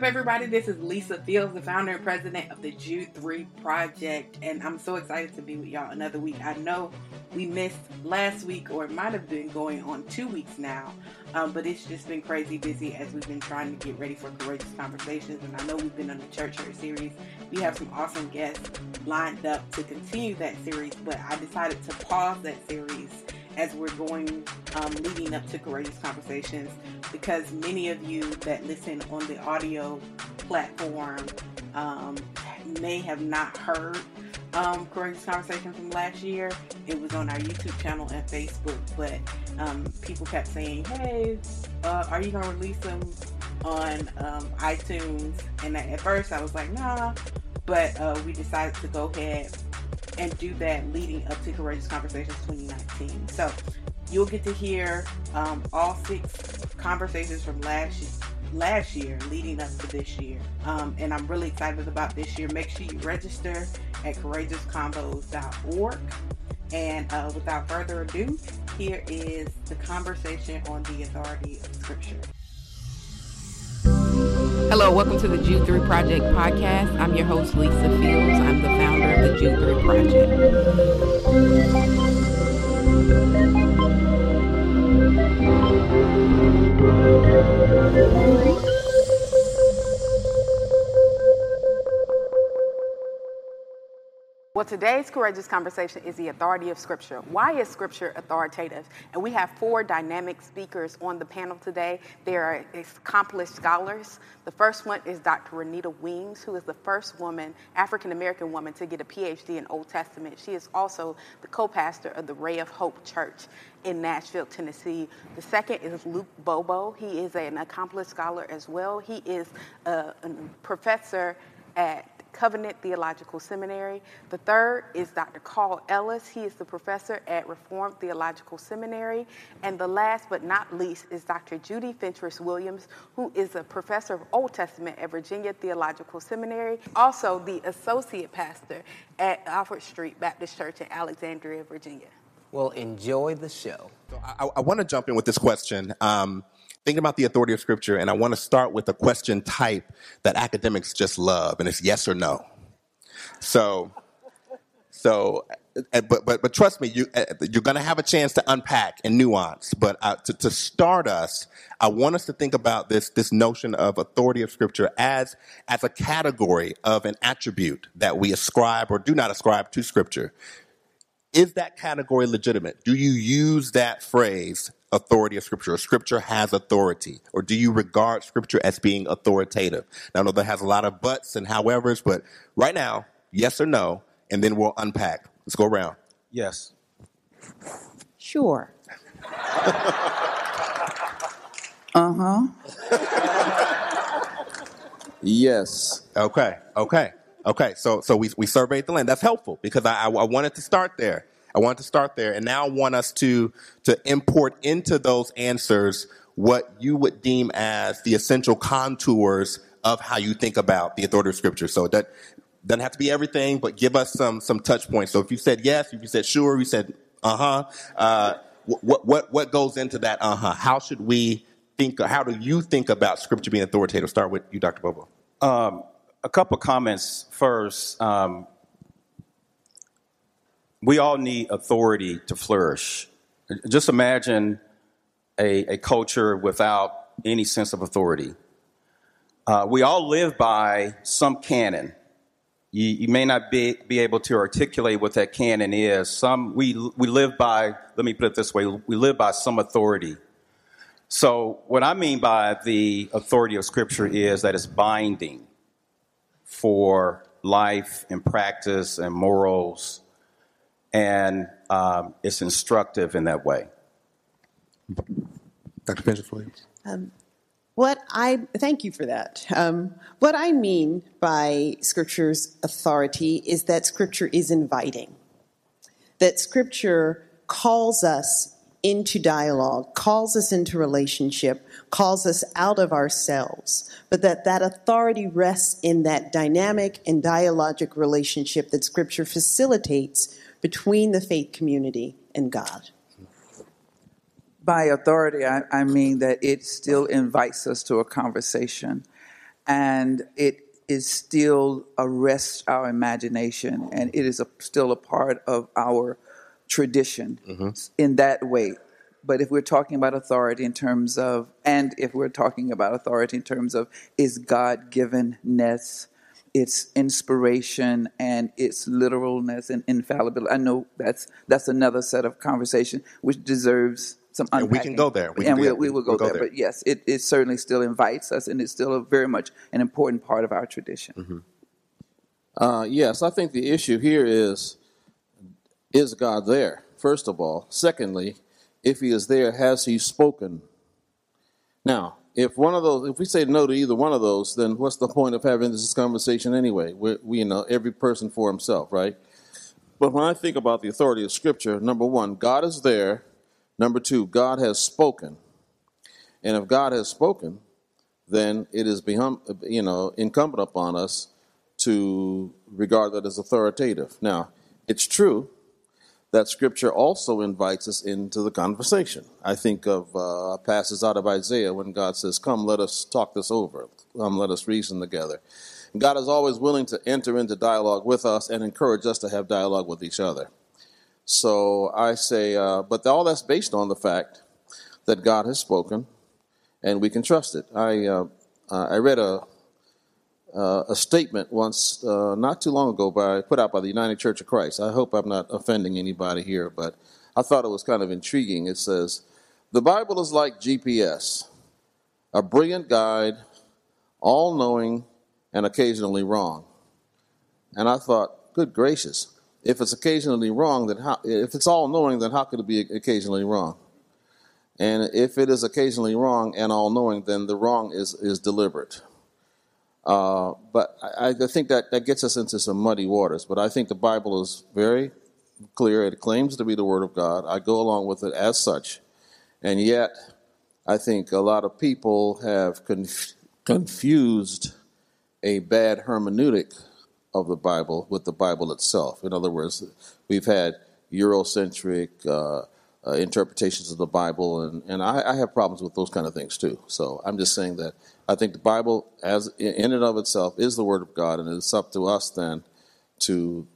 What's up, everybody? This is Lisa Fields, the founder and president of the Jude 3 Project, and I'm so excited to be with y'all another week. I know we missed last week, or it might have been going on 2 weeks now, but it's just been crazy busy as we've been trying to get ready for Courageous Conversations, and I know we've been on the Church Hurt series. We have some awesome guests lined up to continue that series, but I decided to pause that series as we're going leading up to Courageous Conversations, because many of you that listen on the audio platform may have not heard Courageous Conversations from last year. It was on our YouTube channel and Facebook, but people kept saying, hey, are you going to release them on iTunes? And at first I was like, nah, but we decided to go ahead and do that leading up to Courageous Conversations 2019. So you'll get to hear all 6 conversations from last year leading up to this year. And I'm really excited about this year. Make sure you register at courageouscombos.org. And without further ado, here is the conversation on the authority of Scripture. Hello, welcome to the Jude 3 Project podcast. I'm your host, Lisa Fields. I'm the founder of the Jude 3 Project. Well, today's Courageous Conversation is the authority of Scripture. Why is Scripture authoritative? And we have 4 dynamic speakers on the panel today. They are accomplished scholars. The first one is Dr. Renita Wings, who is the first woman, African-American woman, to get a PhD in Old Testament. She is also the co-pastor of the Ray of Hope Church in Nashville, Tennessee. The second is Luke Bobo. He is an accomplished scholar as well. He is a professor at Covenant Theological Seminary. The third is Dr. Carl Ellis. He is the professor at Reformed Theological Seminary. And the last but not least is Dr. Judy Fentress-Williams, who is a professor of Old Testament at Virginia Theological Seminary, also the associate pastor at Alfred Street Baptist Church in Alexandria, Virginia. Well, enjoy the show. So I want to jump in with this question. Thinking about the authority of Scripture, and I want to start with a question type that academics just love, and it's yes or no. But trust me, you're going to have a chance to unpack and nuance. But to start us, I want us to think about this notion of authority of Scripture as a category of an attribute that we ascribe or do not ascribe to Scripture. Is that category legitimate? Do you use that phrase, authority of Scripture, or Scripture has authority, or do you regard Scripture as being authoritative? Now, I know that has a lot of buts and howevers, but right now, yes or no, and then we'll unpack. Let's go around. Yes. Sure. Yes. Okay. So we surveyed the land. That's helpful, because I wanted to start there. And now I want us to import into those answers what you would deem as the essential contours of how you think about the authority of Scripture. So that doesn't have to be everything, but give us some touch points. So if you said yes, if you said sure, you said what goes into that How should we think? How do you think about Scripture being authoritative? Start with you, Dr. Bobo. A couple comments first. We all need authority to flourish. Just imagine a culture without any sense of authority. We all live by some canon. You may not be able to articulate what that canon is. We live by, let me put it this way, we live by some authority. So what I mean by the authority of Scripture is that it's binding for life and practice and morals. And it's instructive in that way. Dr. Fentress-Williams. Thank you for that. What I mean by Scripture's authority is that Scripture is inviting, that Scripture calls us into dialogue, calls us into relationship, calls us out of ourselves, but that authority rests in that dynamic and dialogic relationship that Scripture facilitates between the faith community and God. By authority, I mean that it still invites us to a conversation. and it is still arrests our imagination, and it is still a part of our tradition in that way. But if we're talking about authority in terms of, and if we're talking about authority in terms of its God-givenness, its inspiration, and its literalness and infallibility, I know that's another set of conversation which deserves some unpacking. And we can go there. We will go there. But yes, it certainly still invites us, and it's still very much an important part of our tradition. Yes, I think the issue here is God there, first of all? Secondly, if he is there, has he spoken? Now, if we say no to either one of those, then what's the point of having this conversation anyway? We know every person for himself, right? But when I think about the authority of Scripture, number one, God is there. Number two, God has spoken. And if God has spoken, then it is incumbent upon us to regard that as authoritative. Now, it's true that Scripture also invites us into the conversation. I think of passages out of Isaiah when God says, come, let us talk this over. Come, let us reason together. And God is always willing to enter into dialogue with us and encourage us to have dialogue with each other. So I say, but all that's based on the fact that God has spoken and we can trust it. I read a statement once, not too long ago, put out by the United Church of Christ. I hope I'm not offending anybody here, but I thought it was kind of intriguing. It says, the Bible is like GPS, a brilliant guide, all-knowing, and occasionally wrong. And I thought, good gracious, if it's occasionally wrong, if it's all-knowing, then how could it be occasionally wrong? And if it is occasionally wrong and all-knowing, then the wrong is deliberate. But I think that gets us into some muddy waters. But I think the Bible is very clear. It claims to be the Word of God. I go along with it as such. And yet, I think a lot of people have confused a bad hermeneutic of the Bible with the Bible itself. In other words, we've had Eurocentric interpretations of the Bible, and I have problems with those kind of things too. So I'm just saying that I think the Bible, as in and of itself, is the Word of God, and it's up to us then to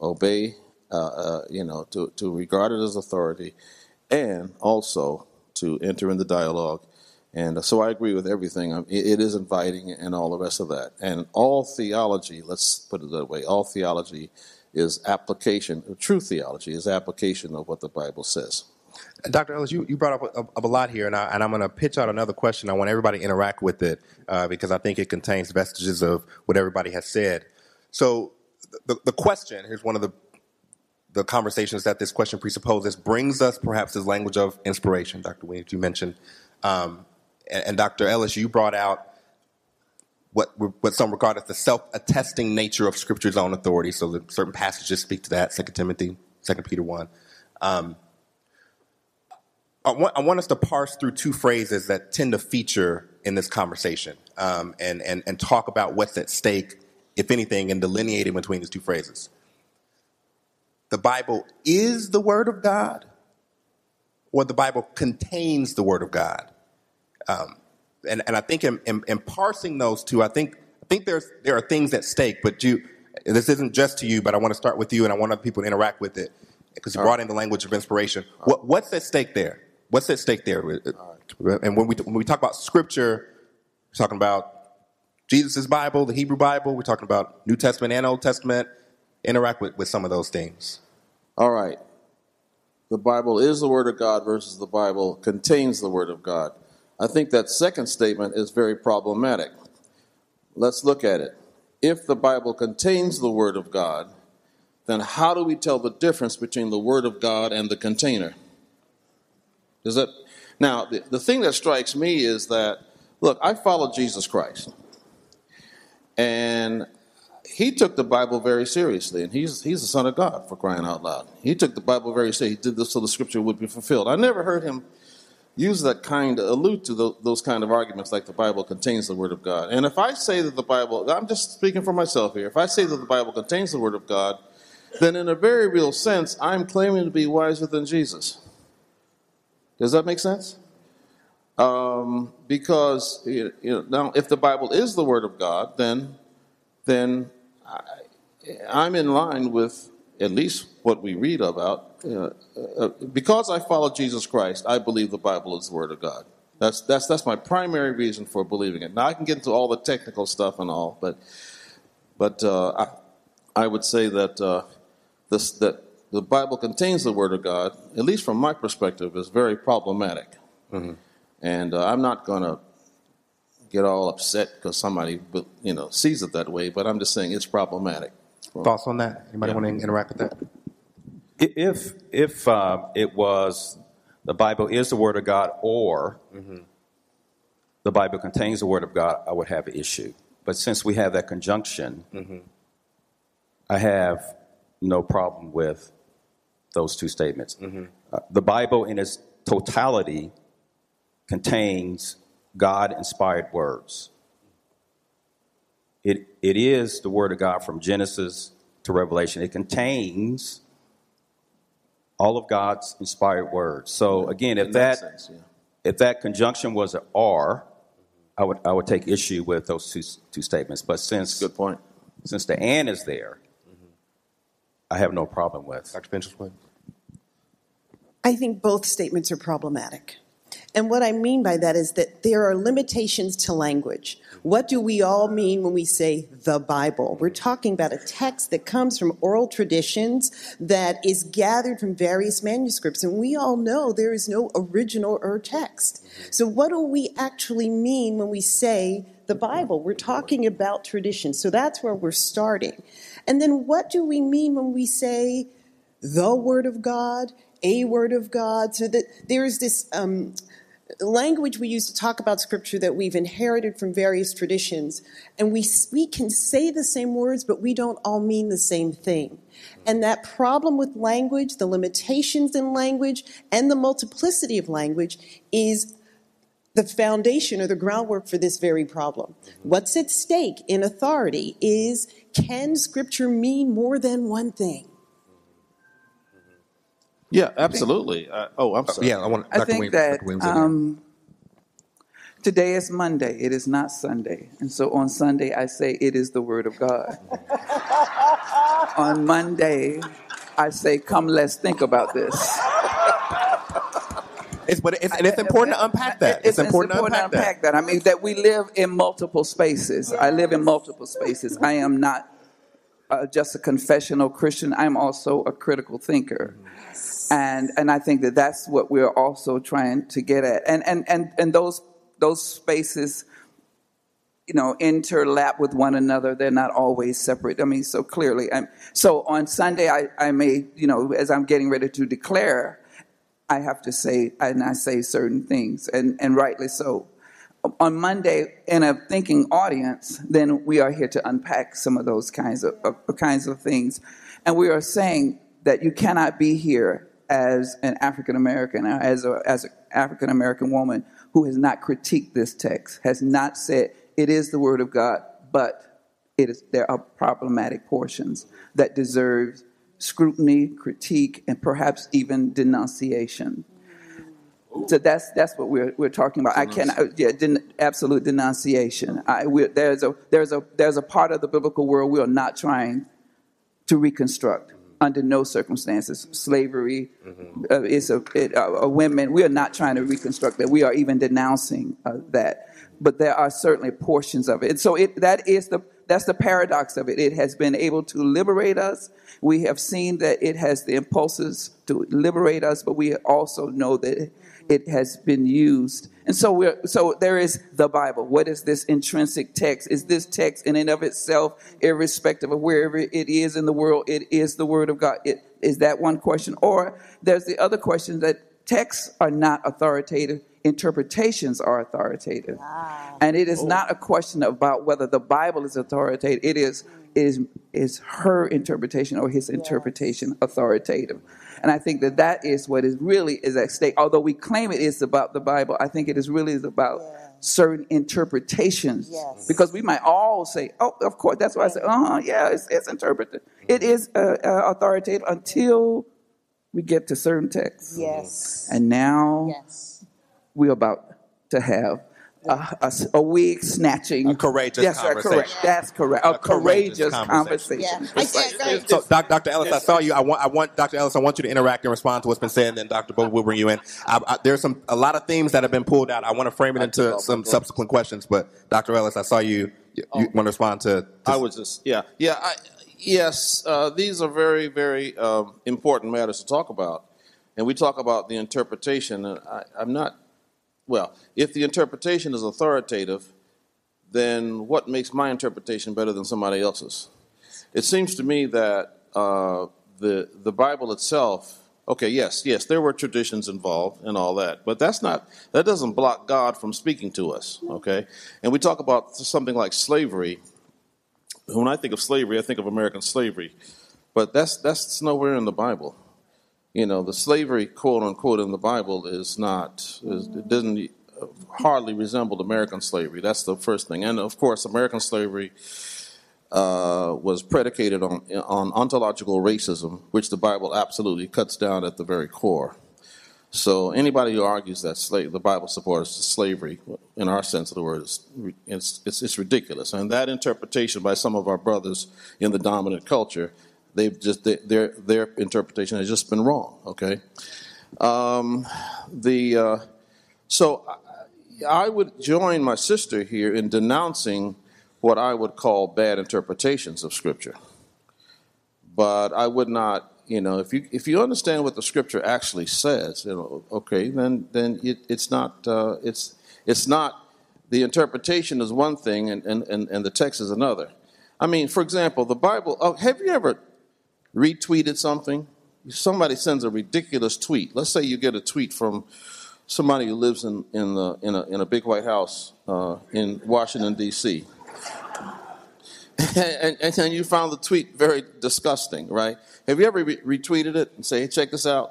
obey, to regard it as authority, and also to enter in the dialogue. And so I agree with everything. It is inviting, and all the rest of that. And all theology, let's put it that way, all theology is application. True theology is application of what the Bible says. Dr. Ellis, you brought up a lot here, and I'm going to pitch out another question. I want everybody to interact with it because I think it contains vestiges of what everybody has said. So the question, here's one of the conversations that this question presupposes, brings us perhaps this language of inspiration, Dr. Williams, you mentioned. And Dr. Ellis, you brought out what some regard as the self-attesting nature of Scripture's own authority. So that certain passages speak to that, 2 Timothy, 2 Peter 1. I want us to parse through two phrases that tend to feature in this conversation and talk about what's at stake, if anything, and delineating between these two phrases. The Bible is the Word of God, or the Bible contains the Word of God. And I think in parsing those two, I think there are things at stake. But Jude, this isn't just to you, but I want to start with you, and I want other people to interact with it because you brought in the language of inspiration. Right. What's at stake there? What's at stake there? Right. And when we talk about Scripture, we're talking about Jesus' Bible, the Hebrew Bible. We're talking about New Testament and Old Testament. Interact with some of those things. All right. The Bible is the Word of God versus the Bible contains the Word of God. I think that second statement is very problematic. Let's look at it. If the Bible contains the Word of God, then how do we tell the difference between the Word of God and the container? Is that now the thing that strikes me is that, look, I follow Jesus Christ, and he took the Bible very seriously, and he's the Son of God, for crying out loud. He took the Bible very seriously. He did this so the Scripture would be fulfilled. I never heard him allude to those kind of arguments like the Bible contains the Word of God. And if I say that the Bible, I'm just speaking for myself here, if I say that the Bible contains the Word of God, then in a very real sense, I'm claiming to be wiser than Jesus. Does that make sense? because now if the Bible is the Word of God, then I'm in line with at least what we read about. Because I follow Jesus Christ, I believe the Bible is the Word of God. That's my primary reason for believing it. Now I can get into all the technical stuff and all, but I would say that the Bible contains the Word of God, at least from my perspective, is very problematic. Mm-hmm. And I'm not going to get all upset because somebody sees it that way, but I'm just saying it's problematic. Thoughts on that? Anybody want to interact with that? If it was the Bible is the Word of God, or mm-hmm. the Bible contains the Word of God, I would have an issue. But since we have that conjunction, mm-hmm. I have no problem with those two statements. Mm-hmm. The Bible in its totality contains God-inspired words. It is the Word of God from Genesis to Revelation. It contains all of God's inspired words. So again, if that conjunction was an or, I would take issue with those two statements. But since the and is there, mm-hmm. I have no problem with. Dr. Fentress-Williams. I think both statements are problematic. And what I mean by that is that there are limitations to language. What do we all mean when we say the Bible? We're talking about a text that comes from oral traditions that is gathered from various manuscripts. And we all know there is no original or text. So what do we actually mean when we say the Bible? We're talking about tradition. So that's where we're starting. And then what do we mean when we say the Word of God, a Word of God? So that there is this language we use to talk about Scripture that we've inherited from various traditions, and we can say the same words, but we don't all mean the same thing. And that problem with language, the limitations in language, and the multiplicity of language is the foundation or the groundwork for this very problem. What's at stake in authority is, can Scripture mean more than one thing? Yeah, absolutely. I'm sorry. Yeah, today is Monday. It is not Sunday. And so on Sunday, I say it is the Word of God. On Monday, I say, come, let's think about this. It's important to unpack that. I mean, that we live in multiple spaces. Yes. I live in multiple spaces. I am not just a confessional Christian. I'm also a critical thinker. And I think that that's what we're also trying to get at. And those spaces, interlap with one another. They're not always separate. I mean, so clearly. So on Sunday, I may, as I'm getting ready to declare, I have to say, and I say certain things, and rightly so. On Monday, in a thinking audience, then we are here to unpack some of those kinds of things. And we are saying that you cannot be here as an African American, as an African American woman who has not critiqued this text, has not said it is the Word of God, but there are problematic portions that deserve scrutiny, critique, and perhaps even denunciation. Ooh. So that's what we're talking about. Absolute denunciation. There's a part of the biblical world we are not trying to reconstruct. Under no circumstances, slavery, mm-hmm. Women. We are not trying to reconstruct that. We are even denouncing that, but there are certainly portions of it. And so that's the paradox of it. It has been able to liberate us. We have seen that it has the impulses to liberate us, but we also know that it has been used. And so there is the Bible. What is this intrinsic text? Is this text in and of itself, irrespective of wherever it is in the world, it is the Word of God? Is that one question? Or there's the other question that texts are not authoritative. Interpretations are authoritative. Wow. And it is not a question about whether the Bible is authoritative. It is her interpretation or his interpretation authoritative. And I think that is what is really is at stake. Although we claim it is about the Bible, I think it is really about certain interpretations. Yes. Because we might all say, oh, of course, that's why I say, it's interpreted. It is authoritative until we get to certain texts. Yes. And now we're about to have a wig snatching, a courageous conversation. Correct. That's correct. A courageous conversation. Yeah. So, Dr. Ellis, I saw you. I want Dr. Ellis. I want you to interact and respond to what's been said, and then Dr. Bobo will bring you in. There's a lot of themes that have been pulled out. I want to frame it into some subsequent questions. But Dr. Ellis, I saw you. You want to respond to? I was just yes. These are very, very important matters to talk about, and we talk about the interpretation. And I'm not. Well, if the interpretation is authoritative, then what makes my interpretation better than somebody else's? It seems to me that the Bible itself, okay, yes, there were traditions involved and all that, but that doesn't block God from speaking to us, okay? And we talk about something like slavery. When I think of slavery, I think of American slavery, but that's nowhere in the Bible. You know, the slavery, quote unquote, in the Bible it doesn't hardly resemble American slavery. That's the first thing. And of course, American slavery was predicated on ontological racism, which the Bible absolutely cuts down at the very core. So anybody who argues that the Bible supports slavery, in our sense of the word, it's ridiculous. And that interpretation by some of our brothers in the dominant culture, their interpretation has just been wrong. Okay, so I would join my sister here in denouncing what I would call bad interpretations of Scripture. But I would not, if you understand what the Scripture actually says, okay, then it's not it's not, the interpretation is one thing and the text is another. I mean, for example, the Bible. Oh, have you ever retweeted something? Somebody sends a ridiculous tweet. Let's say you get a tweet from somebody who lives in a big white house in Washington D.C. and you found the tweet very disgusting, right? Have you ever retweeted it and say, "Hey, check this out"?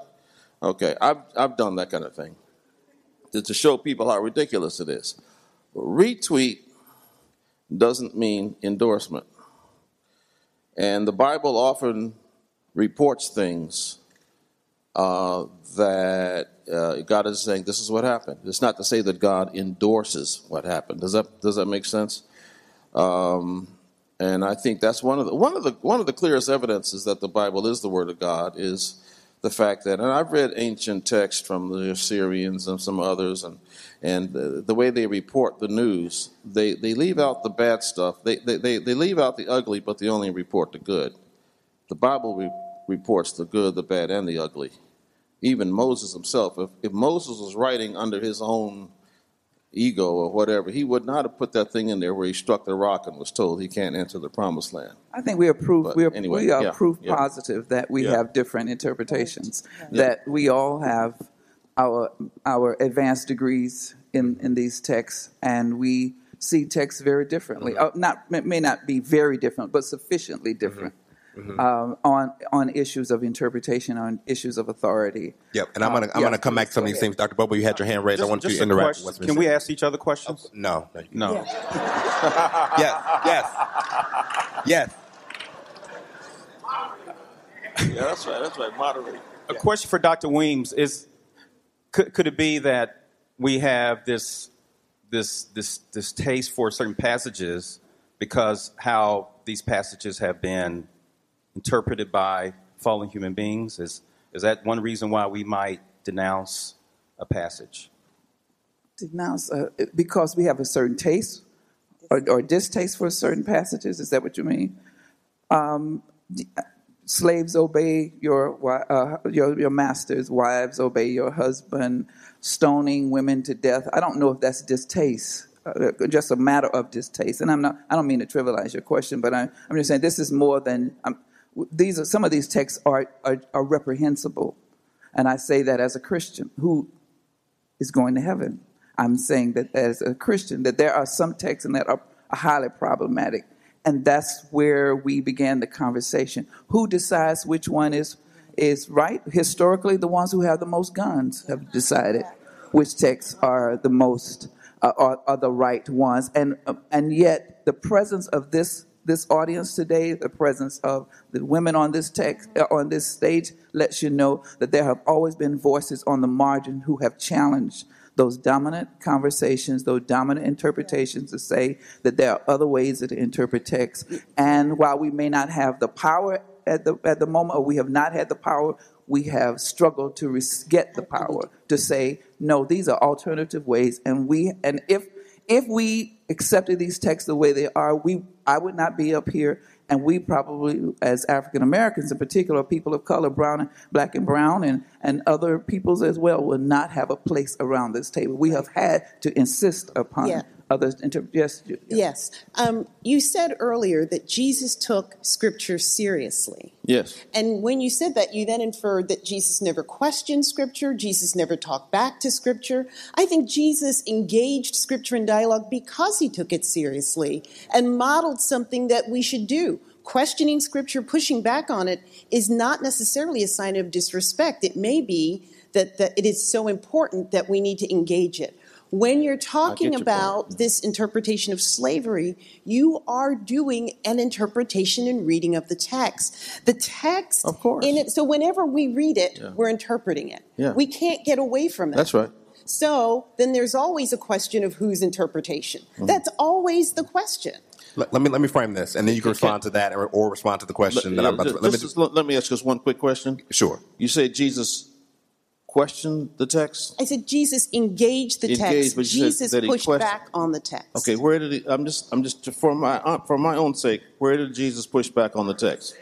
Okay, I've done that kind of thing to show people how ridiculous it is. Retweet doesn't mean endorsement. And the Bible often reports things that God is saying, this is what happened. It's not to say that God endorses what happened. Does that make sense? And I think that's one of the clearest evidences that the Bible is the Word of God is the fact that, and I've read ancient texts from the Assyrians and some others, and the way they report the news, they leave out the bad stuff. They leave out the ugly, but they only report the good. The Bible reports the good, the bad, and the ugly. Even Moses himself, if Moses was writing under his own ego or whatever, he would not have put that thing in there where he struck the rock and was told he can't enter the promised land. I think we are proof. We are proof positive that we have different interpretations. Yeah. That we all have our advanced degrees in these texts, and we see texts very differently. Mm-hmm. May not be very different, but sufficiently different. Mm-hmm. Mm-hmm. On issues of interpretation, on issues of authority. Yep, and I'm gonna come back to some of these things. Dr. Bobo, you had your hand raised. I want you to interact. Can we ask each other questions? No. Yeah. Yes. Yeah, that's right. Moderate. A question for Dr. Weems is: could it be that we have this taste for certain passages because how these passages have been interpreted by fallen human beings? Is that one reason why we might denounce a passage? Denounce because we have a certain taste or distaste for certain passages? Is that what you mean? Slaves, obey your masters. Wives, obey your husband. Stoning women to death. I don't know if that's distaste. Just a matter of distaste. And I don't mean to trivialize your question, but I'm just saying this is more than. Some of these texts are reprehensible, and I say that as a Christian who is going to heaven. I'm saying that as a Christian that there are some texts and that are highly problematic, and that's where we began the conversation. Who decides which one is right? Historically, the ones who have the most guns have decided which texts are the most are the right ones, and yet the presence of this audience today, the presence of the women on this stage lets you know that there have always been voices on the margin who have challenged those dominant conversations, those dominant interpretations, to say that there are other ways that interpret text. And while we may not have the power at the moment, or we have not had the power, we have struggled to get the power to say, no, these are alternative ways. And if we accepted these texts the way they are, I would not be up here. And we probably, as African Americans in particular, people of color, black and brown, and other peoples as well, will not have a place around this table. We have had to insist upon others. Yes. You said earlier that Jesus took Scripture seriously. Yes. And when you said that, you then inferred that Jesus never questioned Scripture. Jesus never talked back to Scripture. I think Jesus engaged Scripture in dialogue because he took it seriously and modeled something that we should do. Questioning Scripture, pushing back on it, is not necessarily a sign of disrespect. It may be that it is so important that we need to engage it. When you're talking about this interpretation of slavery, you are doing an interpretation and reading of the text. The text, of course. In it, so whenever we read it, we're interpreting it. Yeah. We can't get away from it. That's right. So then there's always a question of whose interpretation. Mm-hmm. That's always the question. Let me frame this, and then you can respond to that or respond to the question. Let me ask just one quick question. Sure. You say Jesus questioned the text? I said Jesus engaged the text. But Jesus pushed back on the text. Okay, where did he? I'm just for my own sake. Where did Jesus push back on the text?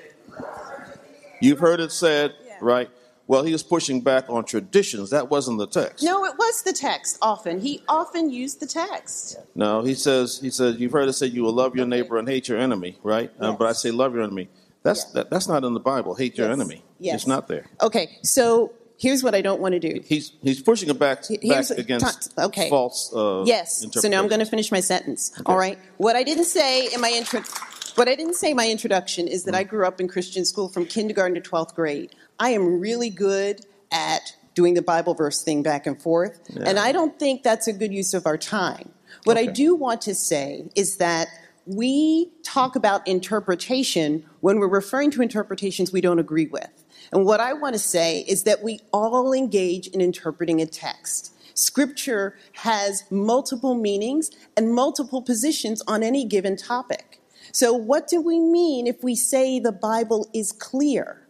You've heard it said, right? Well, he was pushing back on traditions. That wasn't the text. No, it was the text often. He often used the text. No, he says, you've heard it said you will love your neighbor and hate your enemy, right? Yes. But I say love your enemy. That's not in the Bible. Hate your enemy. Yes. It's not there. Okay, so here's what I don't want to do. He's pushing it back against false interpretation. So now I'm going to finish my sentence, all right? What I didn't say in my introduction is that I grew up in Christian school from kindergarten to 12th grade. I am really good at doing the Bible verse thing back and forth, and I don't think that's a good use of our time. What I do want to say is that we talk about interpretation when we're referring to interpretations we don't agree with. And what I want to say is that we all engage in interpreting a text. Scripture has multiple meanings and multiple positions on any given topic. So what do we mean if we say the Bible is clear?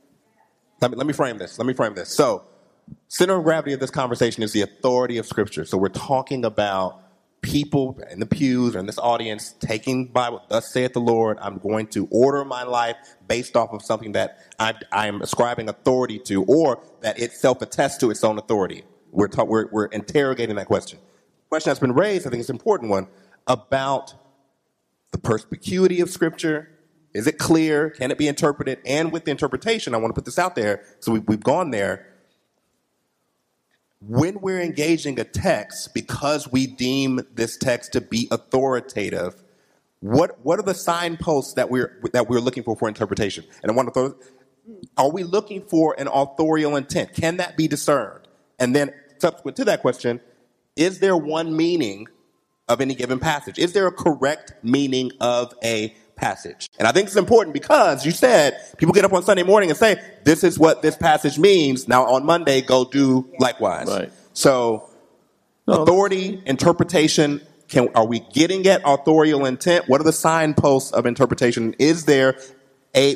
Let me frame this. So center of gravity of this conversation is the authority of Scripture. So we're talking about people in the pews or in this audience taking the Bible. Thus saith the Lord, I'm going to order my life based off of something that I'm ascribing authority to, or that itself attests to its own authority. We're interrogating that question. The question that's been raised, I think it's an important one, about the perspicuity of Scripture. Is it clear? Can it be interpreted? And with the interpretation, I want to put this out there, so we've gone there. When we're engaging a text because we deem this text to be authoritative, what are the signposts that we're looking for interpretation? And I want to throw, are we looking for an authorial intent? Can that be discerned? And then subsequent to that question, is there one meaning of any given passage? Is there a correct meaning of a passage? And I think it's important because you said people get up on Sunday morning and say, this is what this passage means. Now on Monday, go do likewise. Right. So authority, interpretation, are we getting at authorial intent? What are the signposts of interpretation? Is there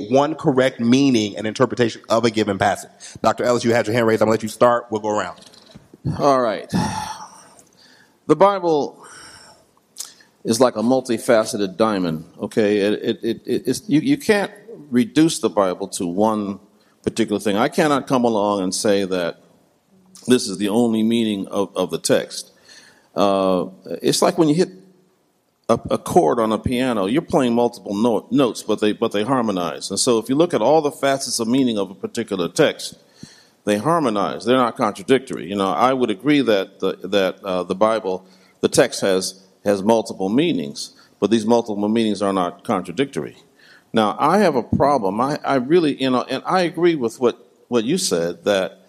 one correct meaning and interpretation of a given passage? Dr. Ellis, you had your hand raised. I'm going to let you start. We'll go around. All right. The Bible is like a multifaceted diamond. Okay, you can't reduce the Bible to one particular thing. I cannot come along and say that this is the only meaning of the text. It's like when you hit a chord on a piano, you're playing multiple notes, but they harmonize. And so, if you look at all the facets of meaning of a particular text, they harmonize. They're not contradictory. You know, I would agree that the Bible, the text has multiple meanings, but these multiple meanings are not contradictory. Now, I have a problem. I really, and I agree with what you said, that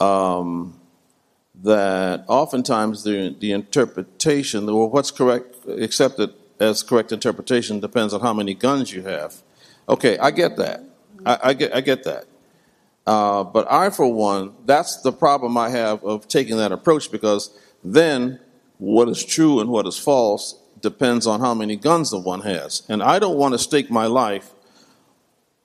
oftentimes the interpretation, or what's correct, accepted as correct interpretation, depends on how many guns you have. Okay, I get that. I get that. But I, for one, that's the problem I have of taking that approach, because then what is true and what is false depends on how many guns the one has. And I don't want to stake my life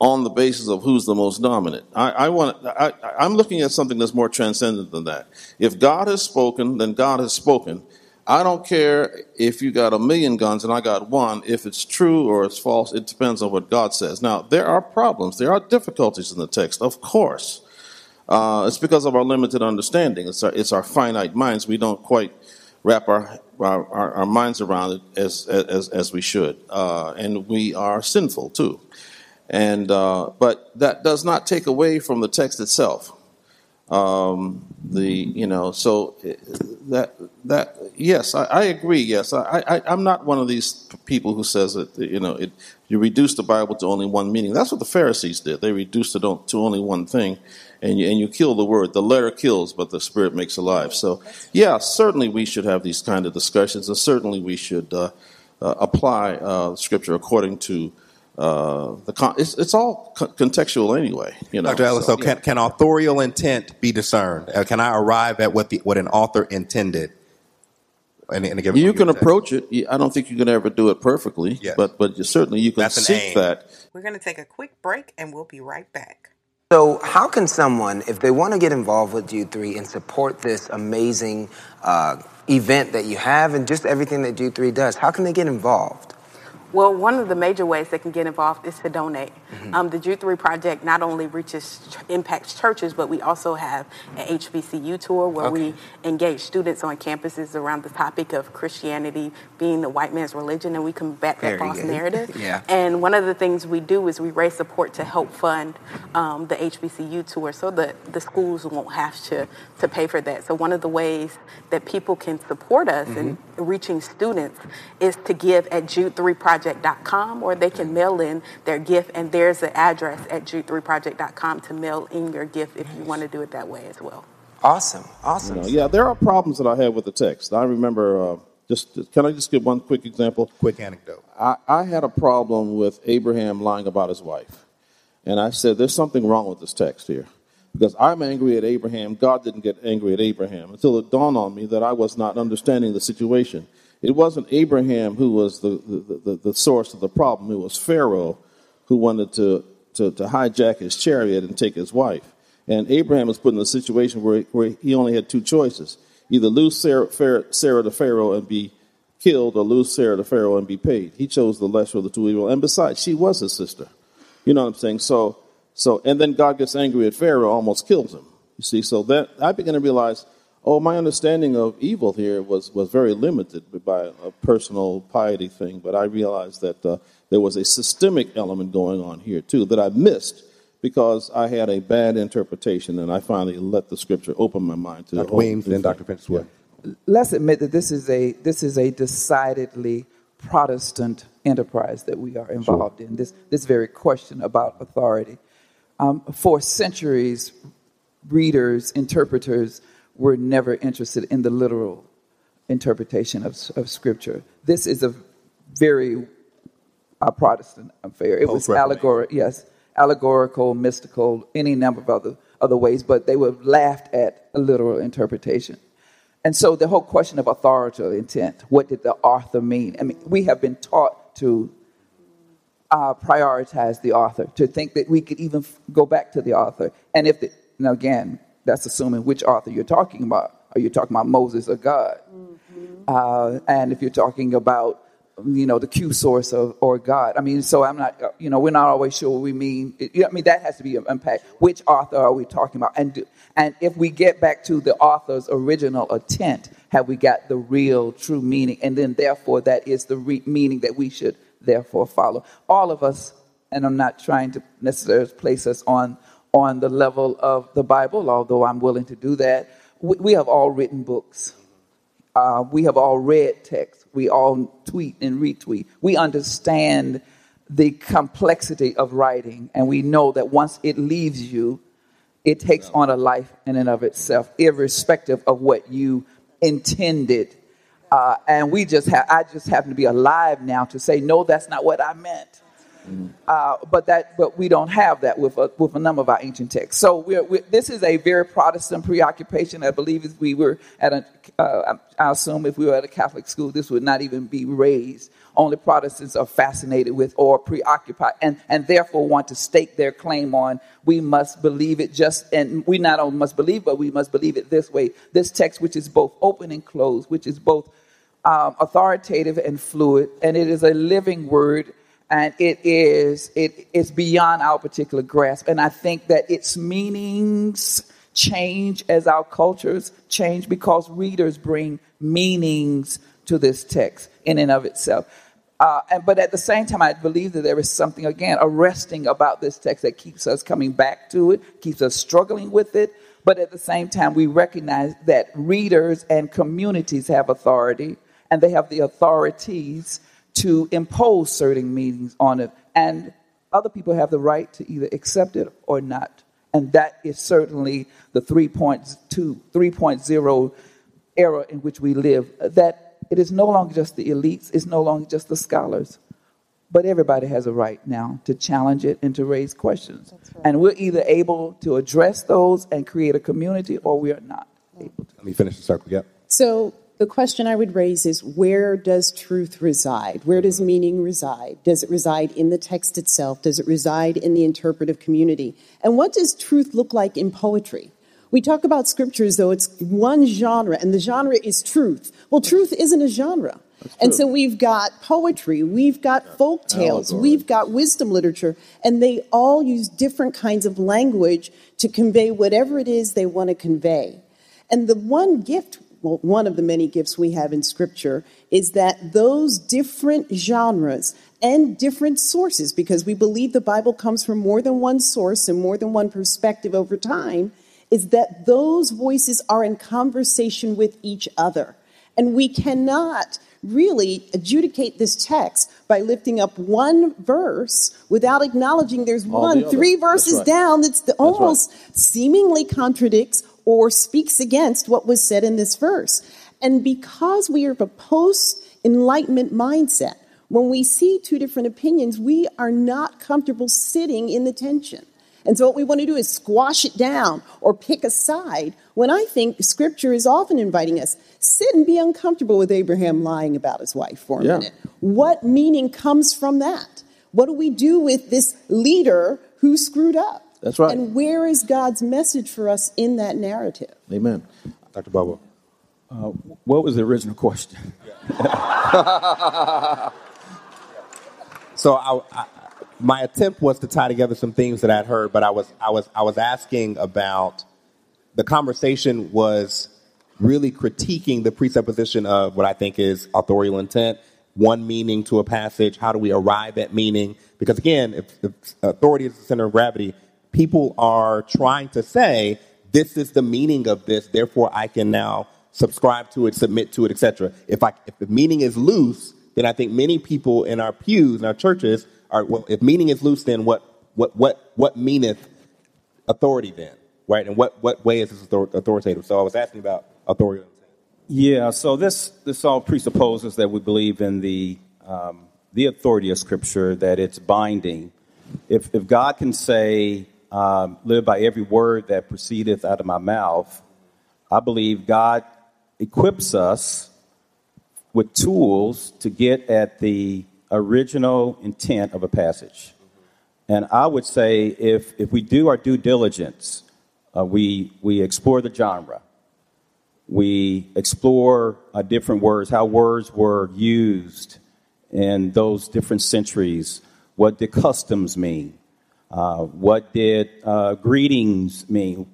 on the basis of who's the most dominant. I'm looking at something that's more transcendent than that. If God has spoken, then God has spoken. I don't care if you got 1,000,000 guns and I got one. If it's true or it's false, it depends on what God says. Now, there are problems. There are difficulties in the text, of course. It's because of our limited understanding. It's our finite minds. We don't quite wrap our minds around it as we should. And we are sinful, too. But that does not take away from the text itself. I agree. Yes, I'm not one of these people who says that, you reduce the Bible to only one meaning. That's what the Pharisees did. They reduced it to only one thing, and you kill the word. The letter kills, but the spirit makes alive. So, yeah, certainly we should have these kind of discussions, and certainly we should apply Scripture according to. It's all contextual anyway. Dr. Ellis, so can authorial intent be discerned? Can I arrive at what an author intended? You can approach it. I don't think you can ever do it perfectly, yes. but certainly you can seek that. We're going to take a quick break, and we'll be right back. So how can someone, if they want to get involved with Jude 3 and support this amazing event that you have and just everything that Jude 3 does, how can they get involved? Well, one of the major ways they can get involved is to donate. Mm-hmm. The Jude 3 Project not only impacts churches, but we also have an HBCU tour where we engage students on campuses around the topic of Christianity being the white man's religion, and we combat that false narrative. Yeah. And one of the things we do is we raise support to help fund the HBCU tour so that the schools won't have to pay for that. So one of the ways that people can support us in reaching students is to give at Jude3project.com, or they can mail in their gift, and there's an address at Jude3project.com to mail in your gift if you want to do it that way as well. Awesome. There are problems that I have with the text. I remember, can I just give one quick example? Quick anecdote. I had a problem with Abraham lying about his wife, and I said, there's something wrong with this text here, because I'm angry at Abraham. God didn't get angry at Abraham, until it dawned on me that I was not understanding the situation. It wasn't Abraham who was the source of the problem. It was Pharaoh who wanted to hijack his chariot and take his wife. And Abraham was put in a situation where he only had two choices: either lose Sarah to Pharaoh and be killed, or lose Sarah to Pharaoh and be paid. He chose the lesser of the two evils. And besides, she was his sister. You know what I'm saying? So and then God gets angry at Pharaoh, almost kills him. You see, so that I began to realize, my understanding of evil here was very limited by a personal piety thing, but I realized that there was a systemic element going on here, too, that I missed because I had a bad interpretation, and I finally let the Scripture open my mind to it. Dr. Williams and Dr. Fentress-Williams. Let's admit that this is a decidedly Protestant enterprise that we are involved in, this very question about authority. For centuries, readers, interpreters, were never interested in the literal interpretation of Scripture. This is a very Protestant affair. It was allegorical, mystical, any number of other ways, but they were laughed at a literal interpretation. And so the whole question of authorial intent, what did the author mean? I mean, we have been taught to prioritize the author, to think that we could even go back to the author. And if, that's assuming which author you're talking about. Are you talking about Moses or God? Mm-hmm. And if you're talking about, the Q source or God, I'm not, we're not always sure what we mean. That has to be unpacked. Which author are we talking about? And if we get back to the author's original intent, have we got the real, true meaning? And then, therefore, that is the meaning that we should, therefore, follow. All of us, and I'm not trying to necessarily place us on the level of the Bible, although I'm willing to do that. We have all written books. We have all read texts. We all tweet and retweet. We understand the complexity of writing, and we know that once it leaves you, it takes on a life in and of itself, irrespective of what you intended. And I just happen to be alive now to say, no, that's not what I meant. But we don't have that with a number of our ancient texts. So this is a very Protestant preoccupation. I believe if we were at I assume if we were at a Catholic school, this would not even be raised. Only Protestants are fascinated with or preoccupied and therefore want to stake their claim on we must believe it just, and we not only must believe, but we must believe it this way. This text, which is both open and closed, which is both authoritative and fluid, and it is a living word, and it is beyond our particular grasp. And I think that its meanings change as our cultures change because readers bring meanings to this text in and of itself. But at the same time, I believe that there is something, again, arresting about this text that keeps us coming back to it, keeps us struggling with it. But at the same time, we recognize that readers and communities have authority, and they have the authorities to impose certain meanings on it. And other people have the right to either accept it or not. And that is certainly the 3.0 era in which we live, that it is no longer just the elites, it's no longer just the scholars, but everybody has a right now to challenge it and to raise questions. Right. And we're either able to address those and create a community, or we are not able to. Let me finish the circle, yeah. So the question I would raise is, where does truth reside? Where does meaning reside? Does it reside in the text itself? Does it reside in the interpretive community? And what does truth look like in poetry? We talk about scripture as though it's one genre, and the genre is truth. Well, truth isn't a genre. And so we've got poetry, we've got folk tales, we've got wisdom literature, and they all use different kinds of language to convey whatever it is they want to convey. And the one gift, well, one of the many gifts we have in Scripture is that those different genres and different sources, because we believe the Bible comes from more than one source and more than one perspective over time, is that those voices are in conversation with each other. And we cannot really adjudicate this text by lifting up one verse without acknowledging there's three verses down that's almost seemingly contradicts or speaks against what was said in this verse. And because we are of a post-Enlightenment mindset, when we see two different opinions, we are not comfortable sitting in the tension. And so what we want to do is squash it down or pick a side, when I think Scripture is often inviting us, sit and be uncomfortable with Abraham lying about his wife for a minute. What meaning comes from that? What do we do with this leader who screwed up? That's right. And where is God's message for us in that narrative? Amen. Dr. Bobo. What was the original question? So my attempt was to tie together some themes that I'd heard, but I was asking about, the conversation was really critiquing the presupposition of what I think is authorial intent, one meaning to a passage. How do we arrive at meaning? Because again, if the authority is the center of gravity, people are trying to say, this is the meaning of this, therefore I can now subscribe to it, submit to it, etc. If the meaning is loose, then I think many people in our pews, in our churches, if meaning is loose, then what meaneth authority then, right? And what way is this authoritative? So I was asking about authority. Yeah. So this all presupposes that we believe in the authority of Scripture, that it's binding. If God can say, "Live by every word that proceedeth out of my mouth," I believe God equips us with tools to get at the original intent of a passage. And I would say if we do our due diligence, we explore the genre, we explore different words, how words were used in those different centuries, what did customs mean, what did greetings mean.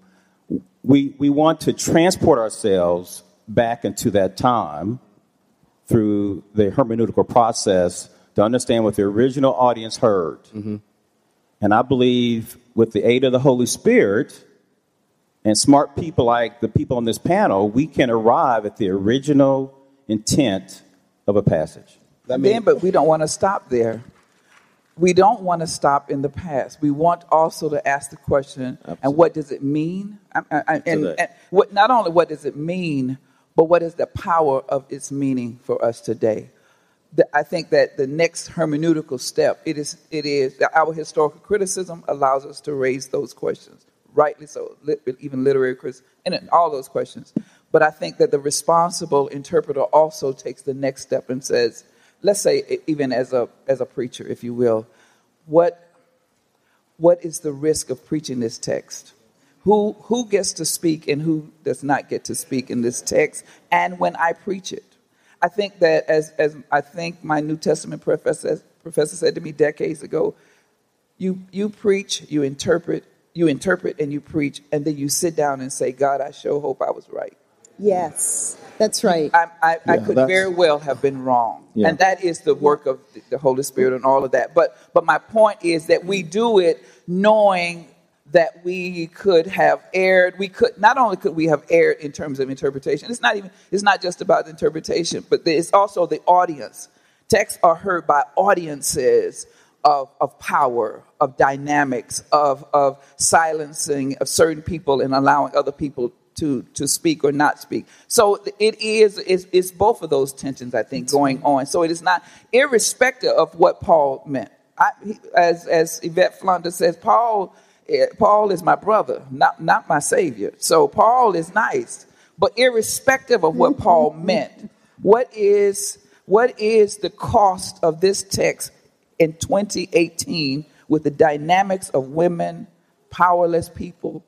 We want to transport ourselves back into that time through the hermeneutical process to understand what the original audience heard. Mm-hmm. And I believe with the aid of the Holy Spirit and smart people like the people on this panel, we can arrive at the original intent of a passage. But we don't want to stop there. We don't want to stop in the past. We want also to ask the question, and what does it mean? Not only what does it mean, but what is the power of its meaning for us today? I think that the next hermeneutical step, it is our historical criticism allows us to raise those questions, rightly so, even literary criticism, and all those questions. But I think that the responsible interpreter also takes the next step and says, let's say, even as a preacher, if you will, what is the risk of preaching this text? Who gets to speak and who does not get to speak in this text? And when I preach it, I think that as I think my New Testament professor said to me decades ago, you preach, you interpret and you preach, and then you sit down and say, God, I sure hope I was right. Yes, that's right. I could very well have been wrong. Yeah. And that is the work of the Holy Spirit and all of that. But my point is that we do it knowing that we could have erred. We could not only could we have erred in terms of interpretation. It's not just about interpretation, but it's also the audience. Texts are heard by audiences of power, of dynamics, of silencing of certain people and allowing other people to speak or not speak. So it's both of those tensions, I think, going on. So it is not irrespective of what Paul meant. As Yvette Flunder says, Paul is my brother, not my savior. So Paul is nice, but irrespective of what Paul meant, what is the cost of this text in 2018 with the dynamics of women, powerless people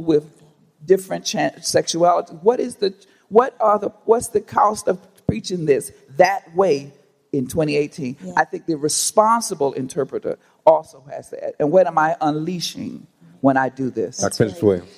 with different sexuality? What's the cost of preaching this that way in 2018? Yeah. I think the responsible interpreter also has that. And what am I unleashing when I do this? Dr. Fentress-Williams.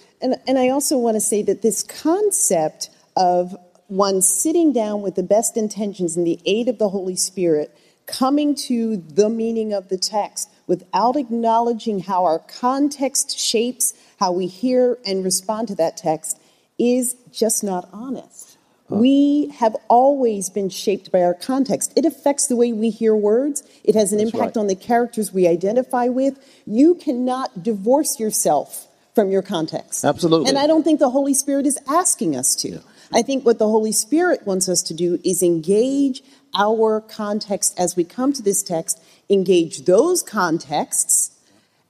And I also want to say that this concept of one sitting down with the best intentions and the aid of the Holy Spirit, coming to the meaning of the text without acknowledging how our context shapes how we hear and respond to that text is just not honest. We have always been shaped by our context. It affects the way we hear words. It has an impact on the characters we identify with. You cannot divorce yourself from your context. Absolutely. And I don't think the Holy Spirit is asking us to. Yeah. I think what the Holy Spirit wants us to do is engage our context as we come to this text, engage those contexts,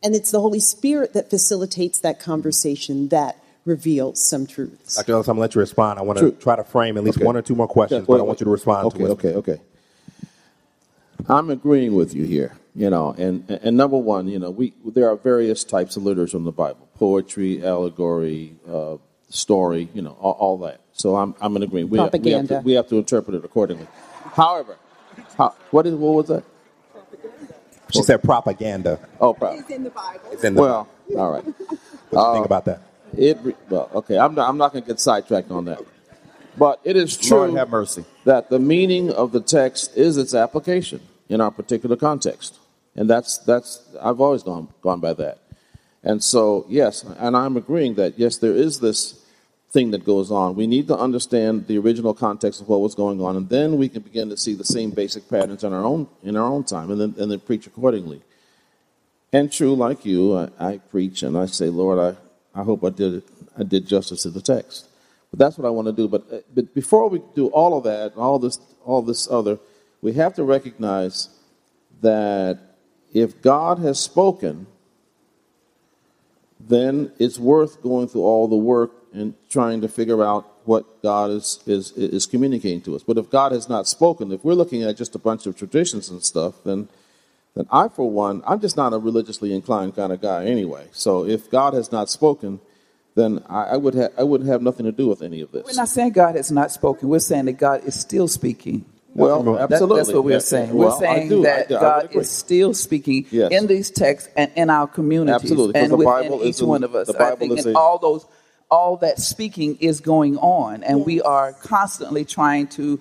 and it's the Holy Spirit that facilitates that conversation, that reveal some truths. Dr. Ellis, I'm going to let you respond. I want to try to frame at least one or two more questions, but I want you to respond to it. Okay. I'm agreeing with you here, and number one, there are various types of literature in the Bible, poetry, allegory, story, all that. So I'm in agreement. We have to interpret it accordingly. However, what was that? Propaganda. She said propaganda. Oh, propaganda. It's in the Bible. Well, all right. What do you think about that? I'm not going to get sidetracked on that. But it is true, Lord have mercy, that the meaning of the text is its application in our particular context. And that's I've always gone by that. And so, yes, and I'm agreeing that, yes, there is this thing that goes on. We need to understand the original context of what was going on, and then we can begin to see the same basic patterns in our own time, and then preach accordingly. And true, like you, I preach and I say, Lord, I hope I did justice to the text. But that's what I want to do. But before we do all of that, all this other, we have to recognize that if God has spoken, then it's worth going through all the work and trying to figure out what God is communicating to us. But if God has not spoken, if we're looking at just a bunch of traditions and stuff, then I, for one, I'm just not a religiously inclined kind of guy anyway. So if God has not spoken, then I would have nothing to do with any of this. We're not saying God has not spoken. We're saying that God is still speaking. Well, absolutely. That's what we're saying. We're saying that God is still speaking in these texts and in our communities. Absolutely. And within each one of us. I think in all that speaking is going on, and we are constantly trying to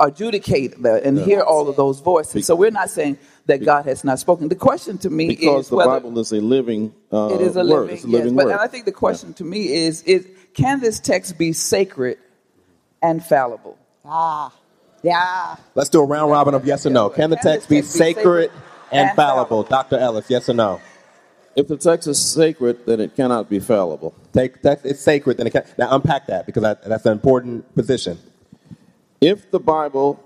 adjudicate that and hear all of those voices. So we're not saying that God has not spoken. The question to me is the Bible is a living word. It is a living word. And I think the question to me is can this text be sacred and fallible? Yeah. Let's do a round robin of yes or no. Can the text be sacred and fallible? Dr. Ellis, yes or no? If the text is sacred, then it cannot be fallible. It's sacred, then it can't. Now unpack that, because that's an important position. If the Bible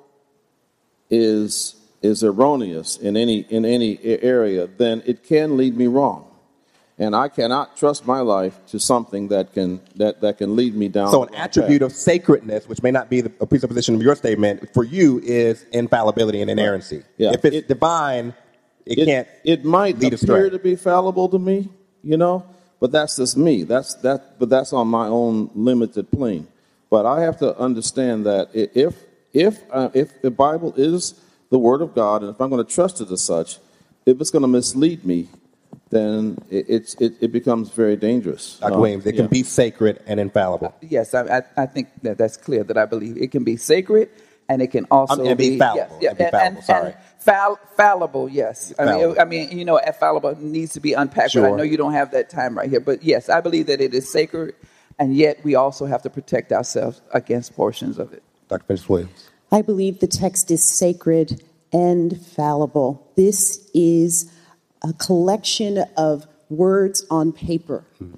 is erroneous in any area, then it can lead me wrong. And I cannot trust my life to something that can lead me down. So an attribute of sacredness, which may not be a presupposition of your statement, for you is infallibility and inerrancy. Right. Yeah. If it's divine, it can't. It might lead appear astray. To be fallible to me, but that's just me. But that's on my own limited plane. But I have to understand that if the Bible is the Word of God, and if I'm going to trust it as such, if it's going to mislead me, then it becomes very dangerous. Dr. Williams, it can be sacred and infallible. Yes, I think that's clear, that I believe it can be sacred and it can also be fallible. Yeah, yeah, fallible, yes. Fallible. I mean, fallible needs to be unpacked, sure. But I know you don't have that time right here. But yes, I believe that it is sacred, and yet we also have to protect ourselves against portions of it. Dr. Fentress-Williams. I believe the text is sacred and fallible. This is a collection of words on paper. Mm-hmm.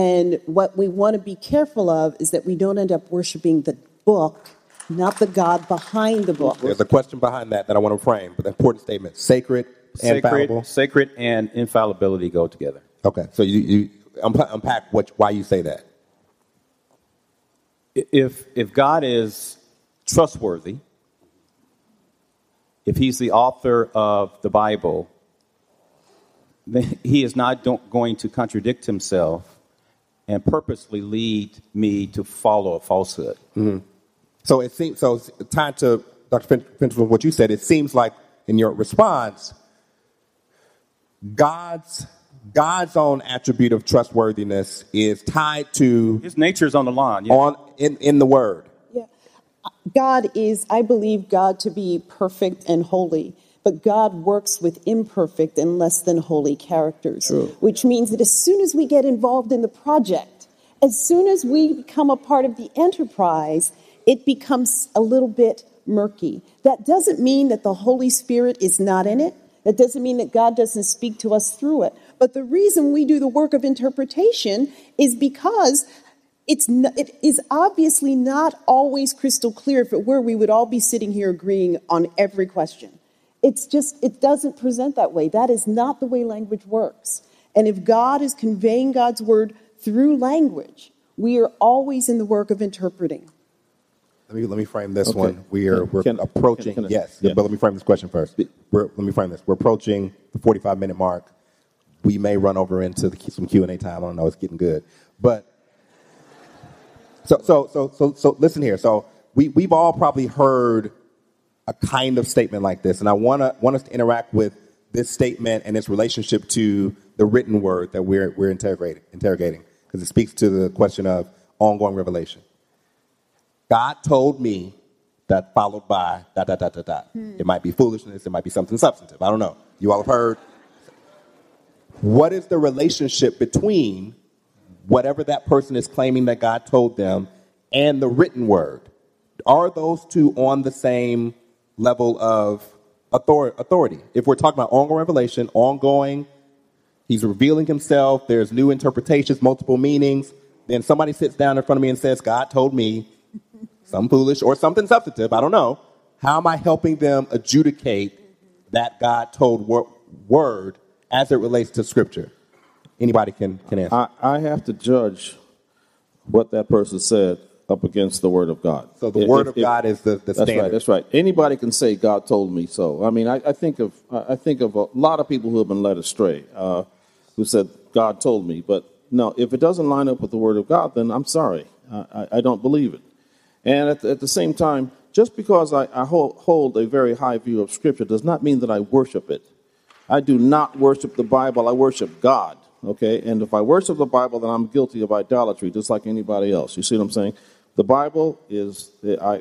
And what we want to be careful of is that we don't end up worshiping the book, not the God behind the book. There's a question behind that I want to frame, but an important statement. Sacred and infallibility go together. Okay, so you unpack why you say that. If God is trustworthy, if he's the author of the Bible, he is not going to contradict himself and purposely lead me to follow a falsehood. Mm-hmm. So it seems so. Tied to Dr. Fentress, what you said, it seems like in your response, God's own attribute of trustworthiness is tied to his nature is on the line, in the Word. Yeah, I believe God to be perfect and holy. But God works with imperfect and less than holy characters, true. Which means that as soon as we get involved in the project, as soon as we become a part of the enterprise, it becomes a little bit murky. That doesn't mean that the Holy Spirit is not in it. That doesn't mean that God doesn't speak to us through it. But the reason we do the work of interpretation is because it is obviously not always crystal clear. If it were, we would all be sitting here agreeing on every question. It's just, it doesn't present that way. That is not the way language works. And if God is conveying God's word through language, we are always in the work of interpreting. Let me frame this one. Let me frame this question first. We're approaching the 45-minute mark. We may run over into some Q&A time. I don't know. It's getting good. But so listen here. So we've all probably heard a kind of statement like this, and I want us to interact with this statement and its relationship to the written word that we're interrogating, because it speaks to the question of ongoing revelation. God told me that, followed by ... It might be foolishness, it might be something substantive. I don't know. You all have heard. What is the relationship between whatever that person is claiming that God told them and the written word? Are those two on the same level of authority? If we're talking about ongoing revelation, he's revealing himself, there's new interpretations, multiple meanings, then somebody sits down in front of me and says, God told me something foolish or something substantive, I don't know. How am I helping them adjudicate that God told word as it relates to Scripture? Anybody can answer. I have to judge what that person said up against the Word of God. So the Word of God is the standard. That's right. Anybody can say, God told me so. I mean, I think of a lot of people who have been led astray who said, God told me. But no, if it doesn't line up with the Word of God, then I'm sorry. I don't believe it. And at the same time, just because I hold a very high view of Scripture does not mean that I worship it. I do not worship the Bible. I worship God. Okay, and if I worship the Bible, then I'm guilty of idolatry, just like anybody else. You see what I'm saying? The Bible is I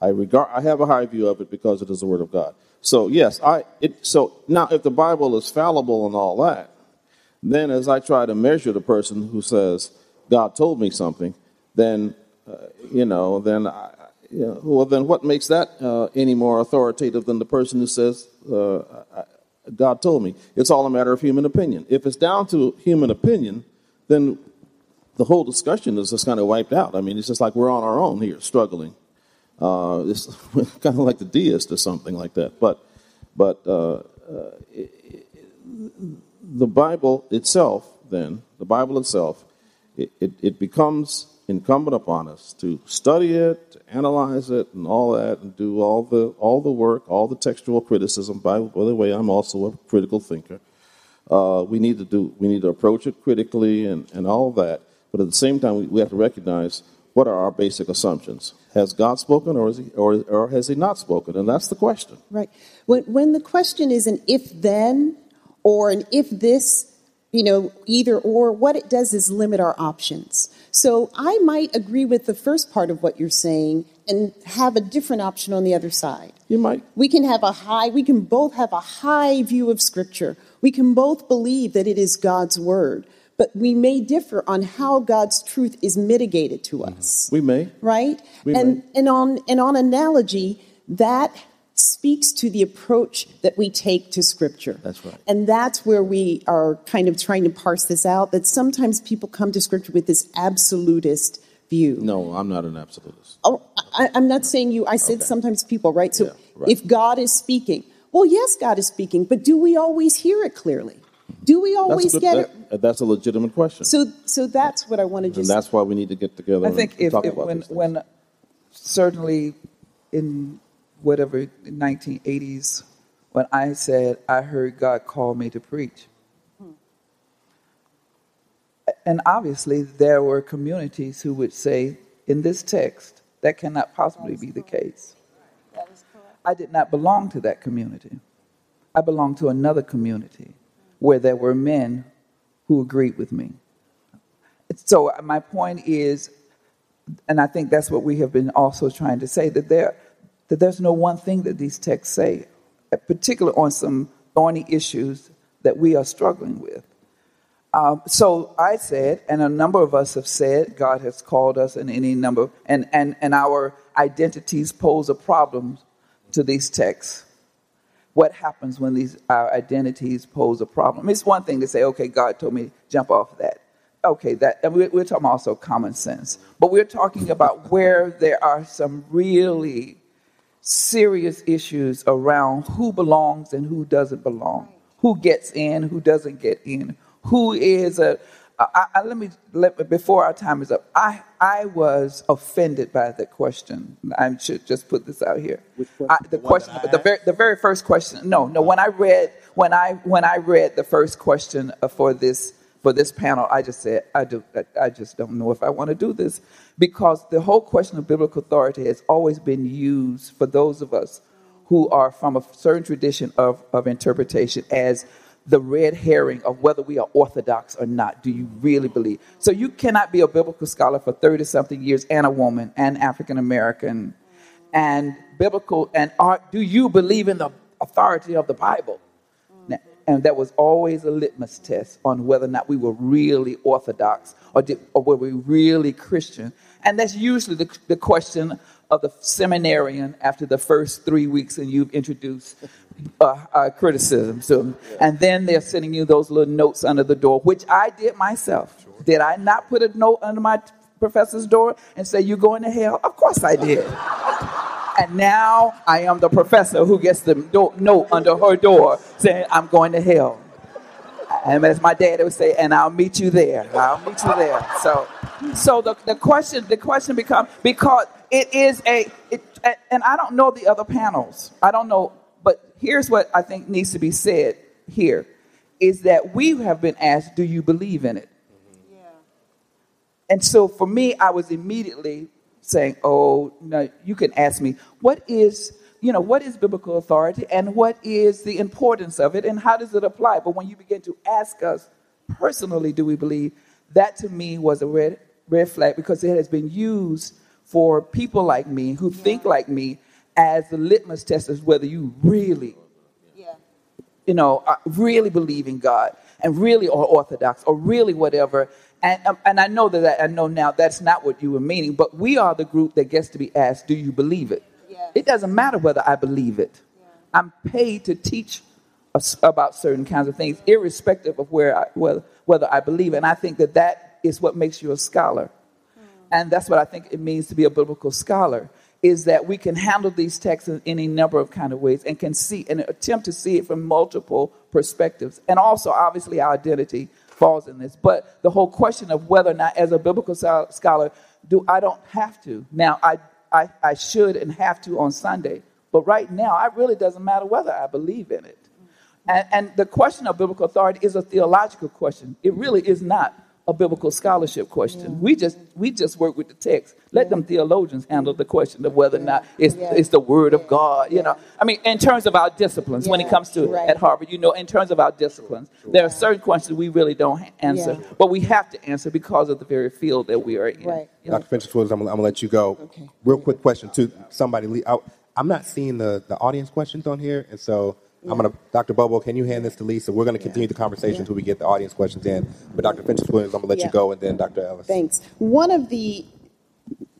have a high view of it because it is the Word of God. So yes, now if the Bible is fallible and all that, then as I try to measure the person who says God told me something, then then what makes that any more authoritative than the person who says God told me? It's all a matter of human opinion. If it's down to human opinion, then the whole discussion is just kind of wiped out. I mean, it's just like we're on our own here struggling It's kind of like the deist or something like that. But the Bible itself, then, it becomes incumbent upon us to study it, to analyze it, and all that, and do all the work, all the textual criticism. By the way, I'm also a critical thinker. We need to approach it critically and all that. But at the same time, we have to recognize what are our basic assumptions. Has God spoken, or has He not spoken? And that's the question. Right. When the question is an if-then or an if-this, either or, what it does is limit our options. So I might agree with the first part of what you're saying and have a different option on the other side. You might. We can both have a high view of Scripture. We can both believe that it is God's Word, but we may differ on how God's truth is mitigated to us. We may. Right? And on analogy, that speaks to the approach that we take to Scripture. That's right. And that's where we are kind of trying to parse this out, that sometimes people come to Scripture with this absolutist view. No, I'm not an absolutist. Oh, I'm not saying you. I said okay. Sometimes people, right? So yeah, right. If God is speaking, well, yes, God is speaking, but do we always hear it clearly? Do we always get it? That's a legitimate question. So that's what I wanted to say. And that's why we need to get together and talk about certainly in... whatever, 1980s, when I said, I heard God call me to preach. And obviously, there were communities who would say, in this text, that cannot possibly be the case. That is correct. I did not belong to that community. I belonged to another community where there were men who agreed with me. So my point is, and I think that's what we have been also trying to say, that there's no one thing that these texts say, particularly on some thorny issues that we are struggling with. So I said, and a number of us have said, God has called us in any number, and our identities pose a problem to these texts. What happens when our identities pose a problem? It's one thing to say, okay, God told me to jump off that. Okay, and we're talking also common sense. But we're talking about where there are some really serious issues around who belongs and who doesn't belong, who gets in, who doesn't get in, who is a... before our time is up, I was offended by the question. I should just put this out here. Which question? The very first question. No. When I read the first question for this panel, I just said, I just don't know if I want to do this, because the whole question of biblical authority has always been used for those of us who are from a certain tradition of interpretation as the red herring of whether we are orthodox or not. Do you really believe? So you cannot be a biblical scholar for 30-something years and a woman and African-American and biblical, do you believe in the authority of the Bible? And that was always a litmus test on whether or not we were really orthodox or were we really Christian. And that's usually the question of the seminarian after the first 3 weeks and you've introduced criticism to them. And then they're sending you those little notes under the door, which I did myself. Sure. Did I not put a note under my professor's door and say, you're going to hell? Of course I did. And now I am the professor who gets the note under her door saying, I'm going to hell. And as my dad would say, and I'll meet you there. So the question becomes, because it is and I don't know the other panels. I don't know. But here's what I think needs to be said here is that we have been asked, do you believe in it? Yeah. And so for me, I was immediately saying, oh, no, you can ask me, what is biblical authority and what is the importance of it and how does it apply? But when you begin to ask us personally, do we believe, that to me was a red flag, because it has been used for people like me who think like me as the litmus test as whether you really, really believe in God and really are orthodox or really whatever. And I know that I know now that's not what you were meaning, but we are the group that gets to be asked, do you believe it? Yes. It doesn't matter whether I believe it. Yeah. I'm paid to teach about certain kinds of things, irrespective of whether I believe it. And I think that is what makes you a scholar. And that's what I think it means to be a biblical scholar, is that we can handle these texts in any number of kind of ways and can see and attempt to see it from multiple perspectives. And also, obviously, our identity falls in this. But the whole question of whether or not, as a biblical scholar, I don't have to. Now, I should and have to on Sunday. But right now, it really doesn't matter whether I believe in it. And the question of biblical authority is a theological question. It really is not a biblical scholarship question. Yeah. We just work with the text. Let them theologians handle the question of whether or not it's the word of God. You know, I mean, in terms of our disciplines, when it comes to at Harvard, you know, in terms of our disciplines, there are certain questions we really don't answer, but we have to answer because of the very field that we are in. Right. You know? Dr. Fentress-Williams, I'm gonna let you go. Okay. Real quick question to somebody. I'm not seeing the audience questions on here, and so. Yeah. Dr. Bobo, can you hand this to Lisa? We're going to continue the conversation until we get the audience questions in. But Dr. Fentress-Williams, I'm going to let you go, and then Dr. Ellis. Thanks. One of the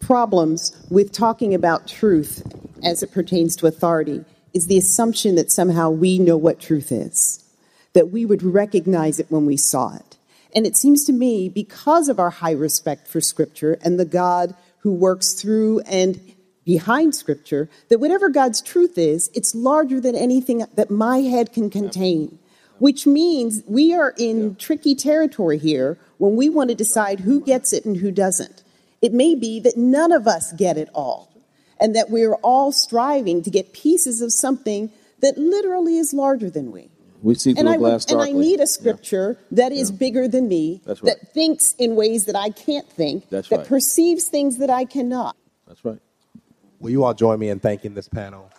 problems with talking about truth as it pertains to authority is the assumption that somehow we know what truth is, that we would recognize it when we saw it. And it seems to me, because of our high respect for Scripture and the God who works through and behind Scripture, that whatever God's truth is, it's larger than anything that my head can contain, which means we are in tricky territory here when we want to decide who gets it and who doesn't. It may be that none of us get it all, and that we're all striving to get pieces of something that literally is larger than we. We see through a glass darkly. And I need a Scripture that is bigger than me, right, that thinks in ways that I can't think, that perceives things that I cannot. That's right. Will you all join me in thanking this panel?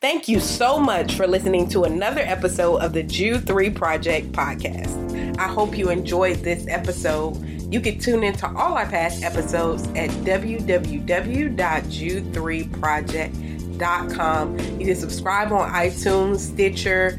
Thank you so much for listening to another episode of the Jude 3 Project podcast. I hope you enjoyed this episode. You can tune into all our past episodes at www.Jude3project.com. You can subscribe on iTunes, Stitcher,